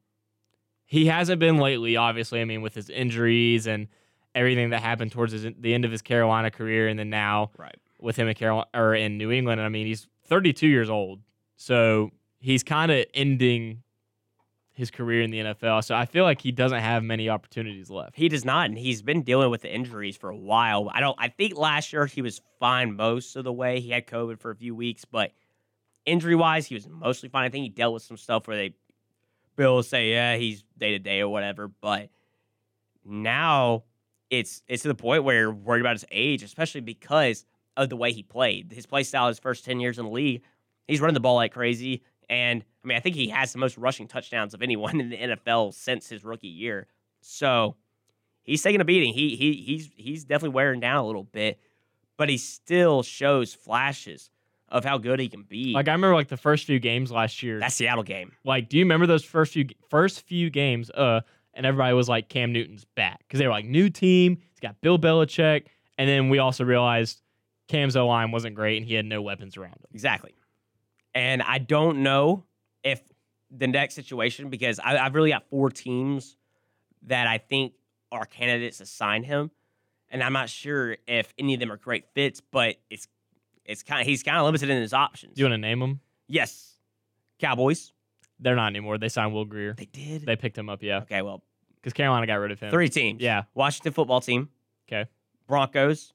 he hasn't been lately, obviously. I mean, with his injuries and everything that happened towards his, the end of his Carolina career and then now right. with him in Carolina or in New England. I mean, he's thirty-two years old, so he's kind of ending his career in the N F L, so I feel like he doesn't have many opportunities left. He does not, and he's been dealing with the injuries for a while. I don't. I think last year he was fine most of the way. He had COVID for a few weeks, but injury-wise, he was mostly fine. I think he dealt with some stuff where they, Bill say, yeah, he's day-to-day or whatever, but now it's it's to the point where you're worried about his age, especially because of the way he played. His play style, his first ten years in the league, he's running the ball like crazy. And, I mean, I think he has the most rushing touchdowns of anyone in the N F L since his rookie year. So he's taking a beating. He he He's he's definitely wearing down a little bit, but he still shows flashes of how good he can be. Like, I remember, like, the first few games last year. That Seattle game. Like, do you remember those first few first few games? Uh, and everybody was like, Cam Newton's back. Because they were like, new team. He's got Bill Belichick. And then we also realized Cam's O-line wasn't great, and he had no weapons around him. Exactly. And I don't know if the next situation, because I, I've really got four teams that I think are candidates to sign him, and I'm not sure if any of them are great fits. But it's it's kind of he's kind of limited in his options. Do you want to name them? Yes, Cowboys. They're not anymore. They signed Will Grier. They did. They picked him up. Yeah. Okay. Well, because Carolina got rid of him. Three teams. Yeah. Washington football team. Okay. Broncos,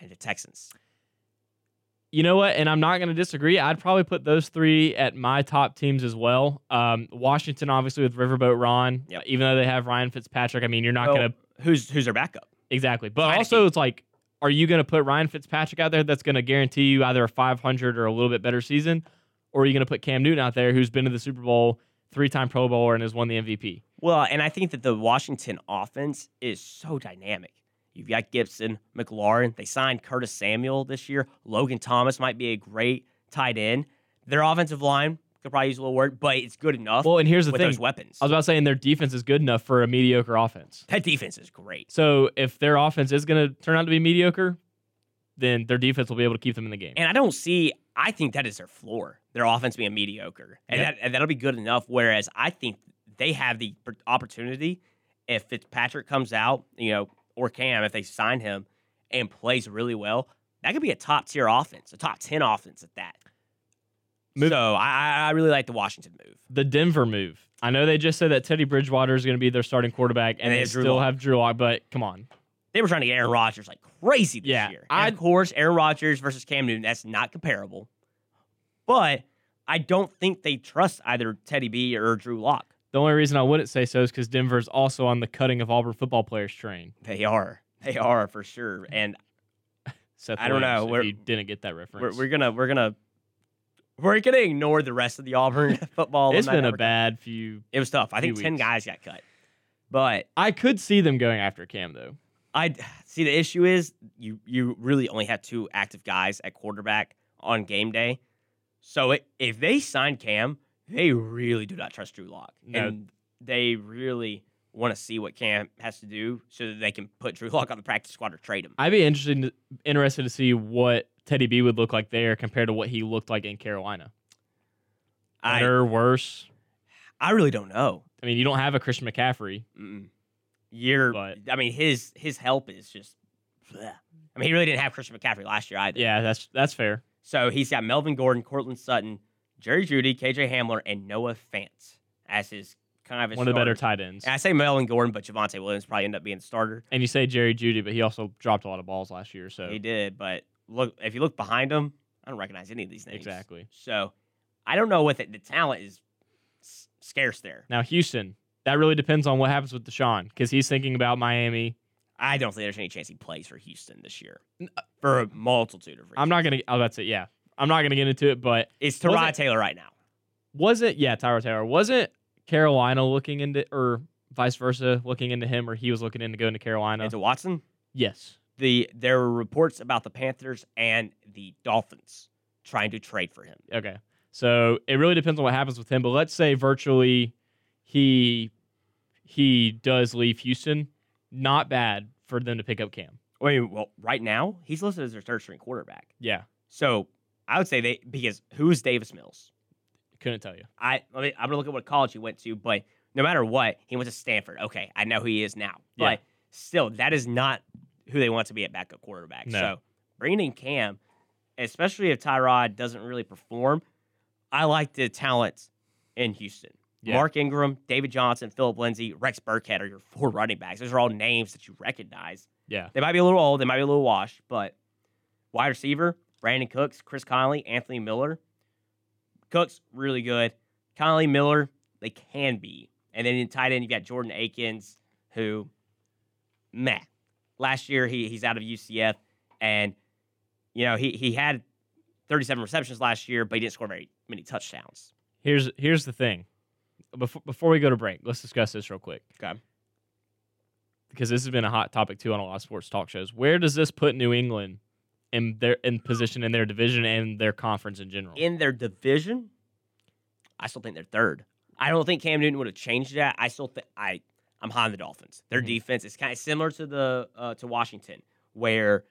and the Texans. You know what, and I'm not going to disagree. I'd probably put those three at my top teams as well. Um, Washington, obviously, with Riverboat Ron. Yep. Even though they have Ryan Fitzpatrick, I mean, you're not oh, going to... Who's who's their backup? Exactly. But Heineke. Also, it's like, are you going to put Ryan Fitzpatrick out there that's going to guarantee you either a five hundred or a little bit better season? Or are you going to put Cam Newton out there who's been to the Super Bowl, three-time Pro Bowler, and has won the M V P? Well, and I think that the Washington offense is so dynamic. You've got Gibson, McLaurin. They signed Curtis Samuel this year. Logan Thomas might be a great tight end. Their offensive line could probably use a little work, but it's good enough. Well, and here's the with thing: those weapons. I was about to say, and their defense is good enough for a mediocre offense. That defense is great. So if their offense is going to turn out to be mediocre, then their defense will be able to keep them in the game. And I don't see. I think that is their floor. Their offense being mediocre, and, yeah. that, and that'll be good enough. Whereas I think they have the opportunity if Fitzpatrick comes out, you know. Or Cam, if they sign him and plays really well, that could be a top-tier offense, a top ten offense at that. Move. So I, I really like the Washington move. The Denver move. I know they just said that Teddy Bridgewater is going to be their starting quarterback, and, and they, they have still Lock. have Drew Lock, but come on. They were trying to get Aaron Rodgers like crazy this yeah, year. And of course, Aaron Rodgers versus Cam Newton, that's not comparable. But I don't think they trust either Teddy B or Drew Lock. The only reason I wouldn't say so is because Denver's also on the cutting of Auburn football players train. They are. They are for sure. And Seth I don't Williams, know. If you didn't get that reference. We're, we're gonna we're gonna we're gonna ignore the rest of the Auburn football. It's been network. a bad few. It was tough. I think weeks. ten guys got cut. But I could see them going after Cam though. I see the issue is you you really only have two active guys at quarterback on game day. So it, if they sign Cam, they really do not trust Drew Lock. No. And they really want to see what Cam has to do so that they can put Drew Lock on the practice squad or trade him. I'd be interested interested to see what Teddy B would look like there compared to what he looked like in Carolina. Better, I, worse? I really don't know. I mean, you don't have a Christian McCaffrey. Mm-mm. Year, but, I mean, his his help is just. Bleh. I mean, he really didn't have Christian McCaffrey last year either. Yeah, that's that's fair. So he's got Melvin Gordon, Cortland Sutton, Jerry Jeudy, K J Hamler, and Noah Fant as his kind of his one starter. Of the better tight ends. And I say Melvin Gordon, but Javonte Williams probably ended up being the starter. And you say Jerry Jeudy, but he also dropped a lot of balls last year. So he did, but look, if you look behind him, I don't recognize any of these names exactly. So I don't know what the, the talent is s- scarce there. Now Houston. That really depends on what happens with Deshaun, because he's thinking about Miami. I don't think there's any chance he plays for Houston this year for a multitude of reasons. I'm not going to... Oh, that's it, yeah. I'm not going to get into it, but... It's Tyrod Taylor right now. Was it... Yeah, Tyrod Taylor. Wasn't Carolina looking into... Or vice versa, looking into him, or he was looking into going to Carolina? Into Watson? Yes. The There were reports about the Panthers and the Dolphins trying to trade for him. Okay. So it really depends on what happens with him, but let's say virtually... He he does leave Houston. Not bad for them to pick up Cam. Wait, well, right now, he's listed as their third-string quarterback. Yeah. So, I would say they... Because who's Davis Mills? Couldn't tell you. I, I mean, I'm going to look at what college he went to, but no matter what, he went to Stanford. Okay, I know who he is now. But yeah. still, that is not who they want to be at backup quarterback. No. So, bringing in Cam, especially if Tyrod doesn't really perform, I like the talent in Houston. Yeah. Mark Ingram, David Johnson, Phillip Lindsay, Rex Burkhead are your four running backs. Those are all names that you recognize. Yeah. They might be a little old. They might be a little washed, but wide receiver, Brandon Cooks, Chris Conley, Anthony Miller. Cooks, really good. Conley, Miller, they can be. And then in tight end, you've got Jordan Akins, who, meh. Last year, he he's out of U C F, and, you know, he, he had thirty-seven receptions last year, but he didn't score very many touchdowns. Here's Here's the thing. Before before we go to break, let's discuss this real quick. Okay. Because this has been a hot topic, too, on a lot of sports talk shows. Where does this put New England in their in position in their division and their conference in general? In their division? I still think they're third. I don't think Cam Newton would have changed that. I still think... I, I'm high on the Dolphins. Their mm-hmm. defense is kind of similar to the uh, to Washington, where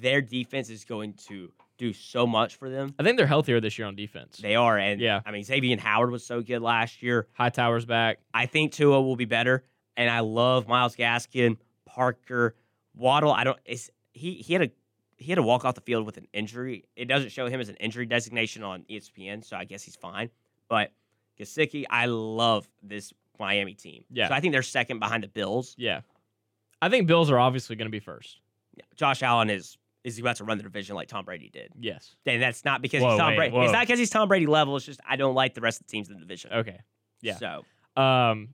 their defense is going to... do so much for them. I think they're healthier this year on defense. They are, and yeah. I mean, Xavier Howard was so good last year. Hightower's back. I think Tua will be better, and I love Myles Gaskin, Parker, Waddle. I don't. It's he. He had a he had to walk off the field with an injury. It doesn't show him as an injury designation on E S P N, so I guess he's fine. But Gesicki, I love this Miami team. Yeah. So I think they're second behind the Bills. Yeah. I think Bills are obviously going to be first. Yeah. Josh Allen is. Is he about to run the division like Tom Brady did? Yes. And that's not because whoa, he's Tom Brady. It's not because he's Tom Brady level. It's just I don't like the rest of the teams in the division. Okay. Yeah. So, um,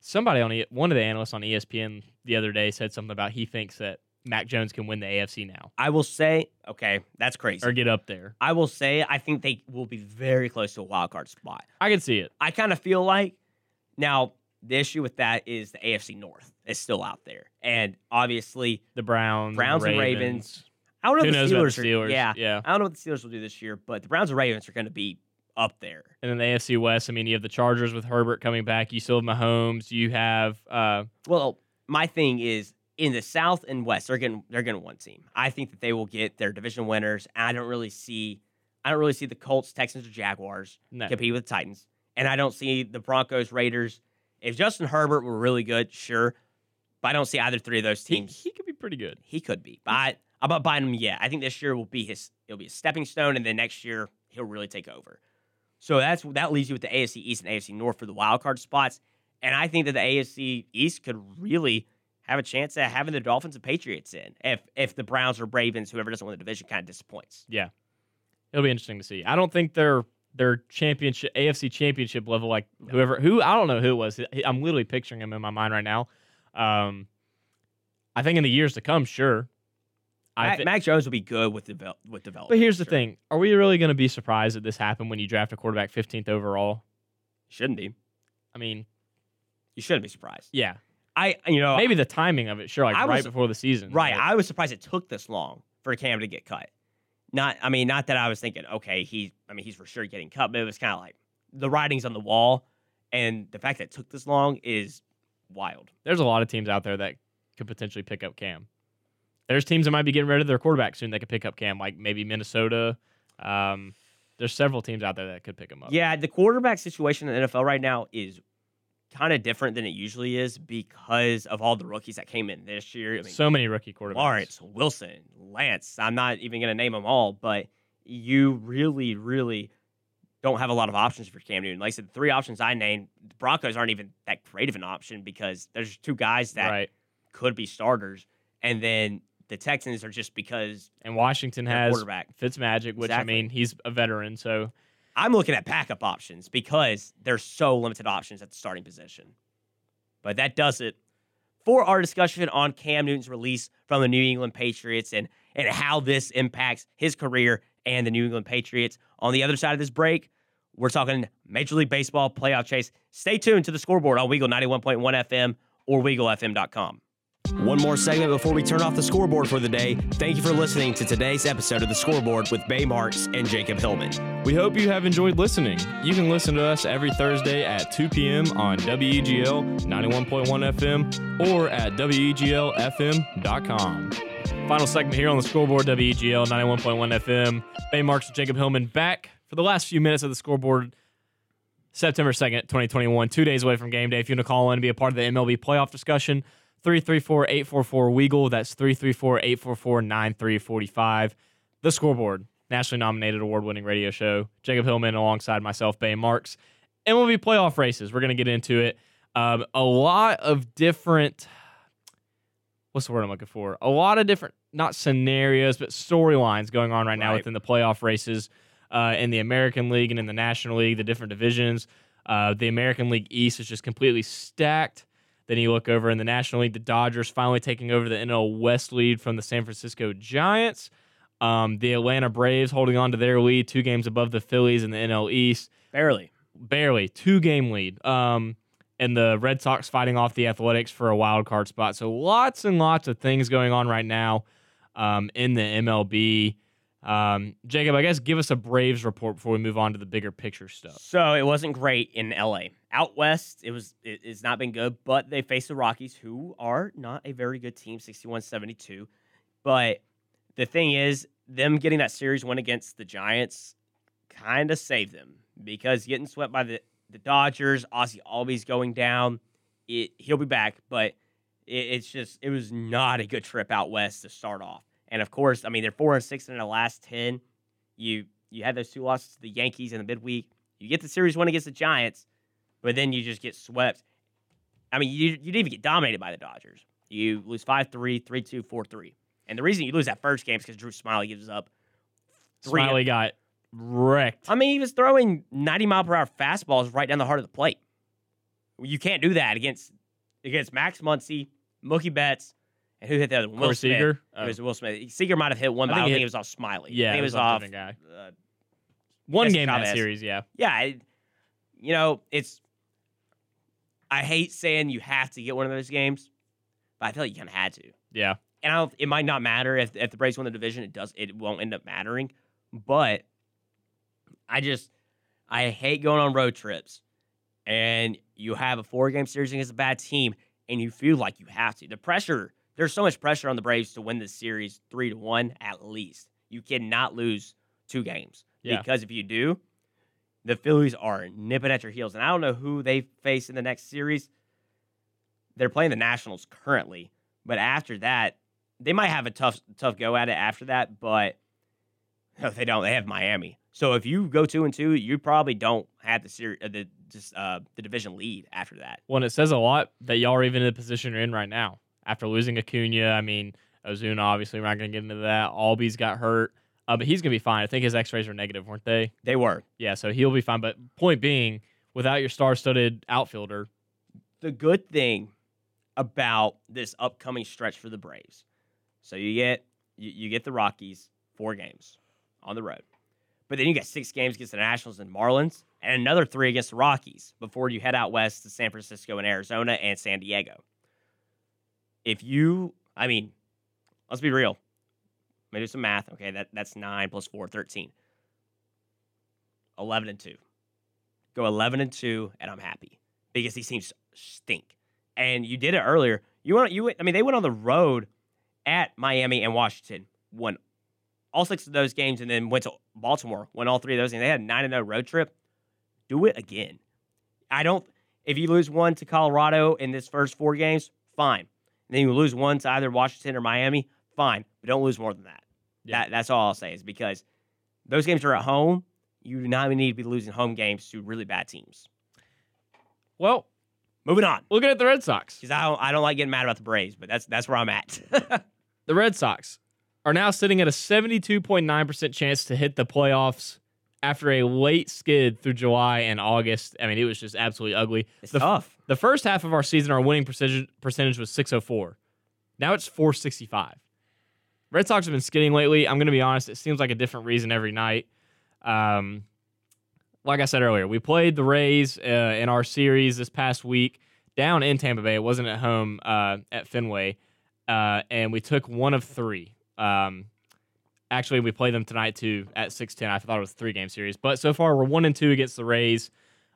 somebody on the, one of the analysts on E S P N the other day said something about he thinks that Mac Jones can win the A F C now. I will say, okay, that's crazy. Or get up there. I will say I think they will be very close to a wild card spot. I can see it. I kind of feel like now. The issue with that is the A F C North is still out there. And obviously, the Browns, Browns and Ravens. Ravens. I don't know if the Steelers, the Steelers are. Yeah, yeah. I don't know what the Steelers will do this year, but the Browns and Ravens are going to be up there. And then the A F C West, I mean, you have the Chargers with Herbert coming back. You still have Mahomes. You have. Uh, well, my thing is in the South and West, they're getting they're getting one team. I think that they will get their division winners. I don't really see I don't really see the Colts, Texans, or Jaguars no. compete with the Titans, and I don't see the Broncos, Raiders. If Justin Herbert were really good, sure. But I don't see either three of those teams. He, he could be pretty good. He could be. But I, I'm not buying him yet. I think this year will be his. It'll be a stepping stone, and then next year he'll really take over. So that's that leaves you with the A F C East and A F C North for the wild card spots. And I think that the A F C East could really have a chance at having the Dolphins and Patriots in if if the Browns or Ravens, whoever doesn't win the division, kind of disappoints. Yeah. It'll be interesting to see. I don't think they're their championship A F C championship level, like whoever who I don't know who it was. I'm literally picturing him in my mind right now. Um, I think in the years to come, sure. I Mac, th- Mac Jones will be good with develop with development. But here's the sure. thing: are we really going to be surprised that this happened when you draft a quarterback fifteenth overall? Shouldn't be. I mean, you shouldn't be surprised. Yeah, I you know maybe the timing of it, sure, like I right was, before the season. Right, but I was surprised it took this long for Cam to get cut. Not, I mean, not that I was thinking, okay, he, I mean, he's for sure getting cut, but it was kind of like the writing's on the wall, and the fact that it took this long is wild. There's a lot of teams out there that could potentially pick up Cam. There's teams that might be getting rid of their quarterback soon that could pick up Cam, like maybe Minnesota. Um, there's several teams out there that could pick him up. Yeah, the quarterback situation in the N F L right now is kind of different than it usually is because of all the rookies that came in this year. I mean, so many rookie quarterbacks. Lawrence, Wilson, Lance. I'm not even going to name them all, but you really, really don't have a lot of options for Cam Newton. Like I said, the three options I named, the Broncos aren't even that great of an option because there's two guys that right. could be starters. And then the Texans are just because. And Washington has Fitzmagic, which, exactly. I mean, he's a veteran, so. I'm looking at pack-up options because there's so limited options at the starting position. But that does it for our discussion on Cam Newton's release from the New England Patriots and, and how this impacts his career and the New England Patriots. On the other side of this break, we're talking Major League Baseball playoff chase. Stay tuned to the scoreboard on W E G L ninety-one point one F M or W E G L F M dot com. One more segment before we turn off the scoreboard for the day. Thank you for listening to today's episode of The Scoreboard with Bay Marks and Jacob Hillman. We hope you have enjoyed listening. You can listen to us every Thursday at two p.m. on W E G L ninety-one point one F M or at W E G L F M dot com. Final segment here on The Scoreboard, W E G L ninety-one point one F M. Bay Marks and Jacob Hillman back for the last few minutes of The Scoreboard. September second, twenty twenty-one, two days away from game day. If you want to call in and be a part of the M L B playoff discussion, three three four, eight four four, W E G L. That's three three four, eight four four, nine three four five. The Scoreboard, nationally nominated award-winning radio show. Jacob Hillman alongside myself, Bay Marks. M L B playoff races. We're going to get into it. Um, a lot of different... What's the word I'm looking for? A lot of different, not scenarios, but storylines going on right, right. now within the playoff races uh, in the American League and in the National League, the different divisions. Uh, the American League East is just completely stacked. Then you look over in the National League, the Dodgers finally taking over the N L West lead from the San Francisco Giants. Um, the Atlanta Braves holding on to their lead, two games above the Phillies in the N L East. Barely. Barely. Two-game lead. Um, and the Red Sox fighting off the Athletics for a wild card spot. So lots and lots of things going on right now um, in the M L B. Um, Jacob, I guess give us a Braves report before we move on to the bigger picture stuff. So it wasn't great in L A. Out west, it was it, it's not been good, but they faced the Rockies, who are not a very good team, sixty-one seventy-two. But the thing is, them getting that series win against the Giants kind of saved them because getting swept by the, the Dodgers, Ozzie Albies going down, it, he'll be back, but it, it's just it was not a good trip out west to start off. And, of course, I mean, they're four and six in the last ten. You you had those two losses to the Yankees in the midweek. You get the series win against the Giants, but then you just get swept. I mean, you, you didn't even get dominated by the Dodgers. You lose five three, three two, four three. And the reason you lose that first game is because Drew Smiley gives up three. Smiley got wrecked. I mean, he was throwing ninety-mile-per-hour fastballs right down the heart of the plate. You can't do that against against Max Muncy, Mookie Betts. And who hit the other one? Will Smith. Seager? Oh. It was Will Smith. Seager might have hit one, but I, I don't think it was off Smiley. Yeah, I think it was, was off. off guy. Uh, one game that series, yeah. Yeah, it, you know, it's... I hate saying you have to get one of those games, but I feel like you kind of had to. Yeah. And I don't, it might not matter if if the Braves win the division. It does. It won't end up mattering. But I just... I hate going on road trips, and you have a four-game series against a bad team, and you feel like you have to. The pressure... There's so much pressure on the Braves to win this series three to one at least. You cannot lose two games yeah. because if you do, the Phillies are nipping at your heels. And I don't know who they face in the next series. They're playing the Nationals currently, but after that, they might have a tough tough go at it after that. But no, they don't. They have Miami. So if you go two and two, you probably don't have the series, uh, the just uh, the division lead after that. Well, and it says a lot that y'all are even in the position you're in right now. after losing Acuna. I mean, Ozuna, obviously, we're not going to get into that. Albee's got hurt. Uh, but he's going to be fine. I think his x-rays were negative, weren't they? They were. Yeah, so he'll be fine. But point being, without your star-studded outfielder. The good thing about this upcoming stretch for the Braves, so you get you, you get the Rockies four games on the road. But then you get six games against the Nationals and Marlins and another three against the Rockies before you head out west to San Francisco and Arizona and San Diego. If you, I mean, let's be real. Let me do some math. Okay, that, that's nine plus four, thirteen. eleven and two. Go eleven and two, and I'm happy because these teams stink. And you did it earlier. You went, you went, I mean, they went on the road at Miami and Washington, won all six of those games, and then went to Baltimore, won all three of those games. They had a nine and oh road trip. Do it again. I don't, if you lose one to Colorado in this first four games, fine. And then you lose one to either Washington or Miami, fine. But don't lose more than that. Yeah. that. That's all I'll say is because those games are at home. You do not need to be losing home games to really bad teams. Well, moving on. Looking at the Red Sox. Because I don't, I don't like getting mad about the Braves, but that's that's where I'm at. The Red Sox are now sitting at a seventy-two point nine percent chance to hit the playoffs after a late skid through July and August. I mean, it was just absolutely ugly. It's the, tough. The first half of our season, our winning percentage, percentage was six oh four. Now it's four sixty-five. Red Sox have been skidding lately. I'm going to be honest. It seems like a different reason every night. Um, like I said earlier, we played the Rays uh, in our series this past week down in Tampa Bay. It wasn't at home uh, at Fenway, uh, and we took one of three. Um, actually, we played them tonight, too, at six ten. I thought it was a three-game series. But so far, we're one and two against the Rays,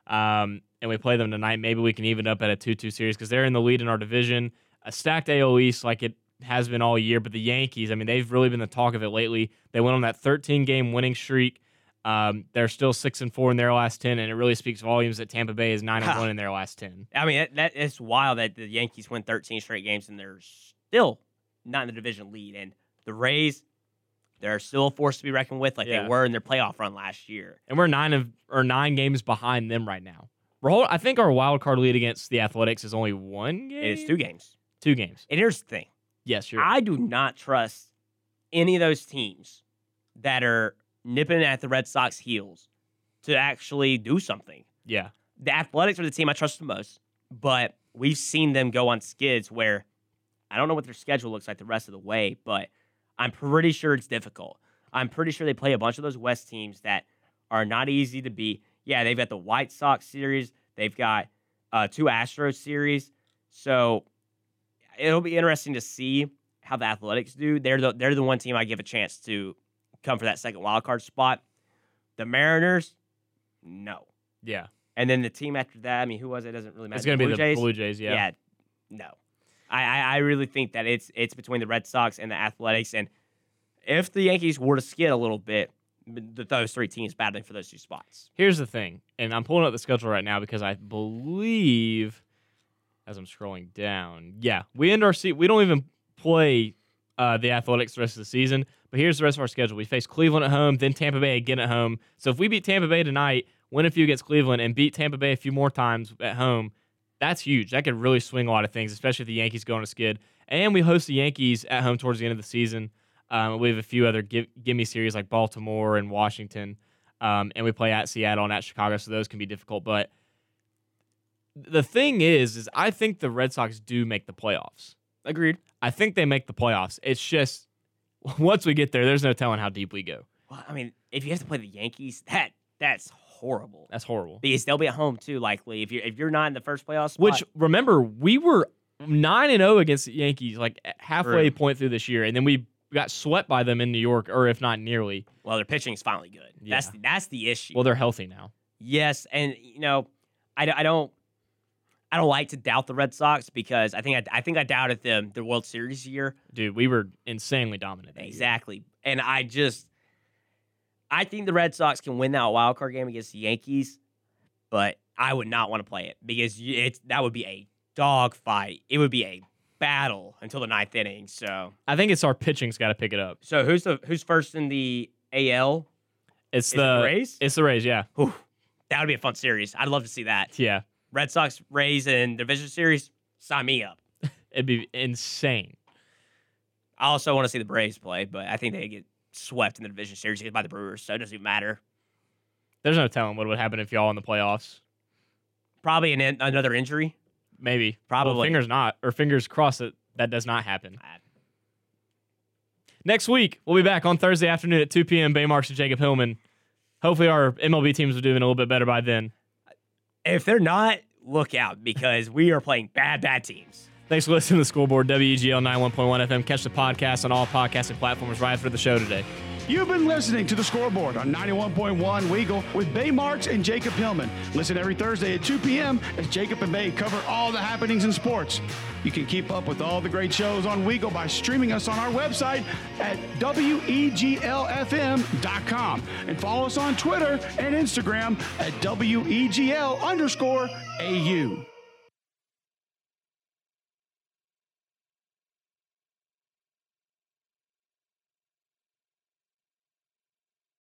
um, and we play them tonight. Maybe we can even up at a two two series because they're in the lead in our division. A stacked A L East like it has been all year, but the Yankees, I mean, they've really been the talk of it lately. They went on that thirteen-game winning streak. Um, they're still six and four in their last ten, and it really speaks volumes that Tampa Bay is nine and one in their last ten. I mean, that, that it's wild that the Yankees win thirteen straight games, and they're still not in the division lead. And the Rays, they're still a force to be reckoned with, like yeah. they were in their playoff run last year. And we're nine of or nine games behind them right now. We're hold, I think our wild card lead against the Athletics is only one game. It's two games. Two games. And here's the thing. Yes, you're. Right. I do not trust any of those teams that are nipping at the Red Sox heels to actually do something. Yeah. The Athletics are the team I trust the most, but we've seen them go on skids where I don't know what their schedule looks like the rest of the way, but I'm pretty sure it's difficult. I'm pretty sure they play a bunch of those West teams that are not easy to beat. Yeah, they've got the White Sox series. They've got uh, two Astros series. So it'll be interesting to see how the Athletics do. They're the, they're the one team I give a chance to come for that second wild card spot. The Mariners, no. Yeah. And then the team after that, I mean, who was it? It doesn't really matter. It's going to be the Jays? Blue Jays, yeah. Yeah, no. I, I, I really think that it's it's between the Red Sox and the Athletics. And if the Yankees were to skid a little bit, those three teams battling for those two spots. Here's the thing, and I'm pulling up the schedule right now because I believe, as I'm scrolling down, yeah, we end our seat. We don't even play Uh, the Athletics the rest of the season. But here's the rest of our schedule. We face Cleveland at home, then Tampa Bay again at home. So if we beat Tampa Bay tonight, win a few against Cleveland, and beat Tampa Bay a few more times at home, that's huge. That could really swing a lot of things, especially if the Yankees go on a skid. And we host the Yankees at home towards the end of the season. Um, we have a few other give, gimme series like Baltimore and Washington, um, and we play at Seattle and at Chicago, so those can be difficult. But the thing is, is I think the Red Sox do make the playoffs. Agreed. I think they make the playoffs. It's just once we get there, there's no telling how deep we go. Well, I mean, if you have to play the Yankees, that that's horrible. That's horrible. Because they'll be at home too, likely. If you're if you're not in the first playoff spot. Which remember, we were nine and zero against the Yankees, like halfway True. point through this year, and then we got swept by them in New York, or if not nearly. Well, their pitching is finally good. Yeah. That's the, that's the issue. Well, they're healthy now. Yes, and you know, I, I don't. I don't like to doubt the Red Sox because I think I, I think I doubted them the World Series year. Dude, we were insanely dominant. Exactly, year. And I just I think the Red Sox can win that wild card game against the Yankees, but I would not want to play it because it's that would be a dogfight. It would be a battle until the ninth inning. So I think it's our pitching's got to pick it up. So who's the who's first in the A L? It's Is the it Rays. It's the Rays. Yeah, Whew. That would be a fun series. I'd love to see that. Yeah. Red Sox, Rays, and Division Series, sign me up. It'd be insane. I also want to see the Braves play, but I think they get swept in the division series by the Brewers, so it doesn't even matter. There's no telling what would happen if y'all in the playoffs. Probably an in- another injury. Maybe. Probably. Well, fingers not, or fingers crossed that that does not happen. Bad. Next week, we'll be back on Thursday afternoon at two p.m. Bay Marks and Jacob Hillman. Hopefully our M L B teams are doing a little bit better by then. If they're not, look out, because we are playing bad, bad teams. Thanks for listening to the School Board, W E G L ninety-one point one F M. Catch the podcast on all podcasting platforms right after the show today. You've been listening to The Scoreboard on ninety-one point one W E G L with Bay Marks and Jacob Hillman. Listen every Thursday at two p.m. as Jacob and Bay cover all the happenings in sports. You can keep up with all the great shows on W E G L by streaming us on our website at W E G L F M dot com and follow us on Twitter and Instagram at W E G L underscore A U.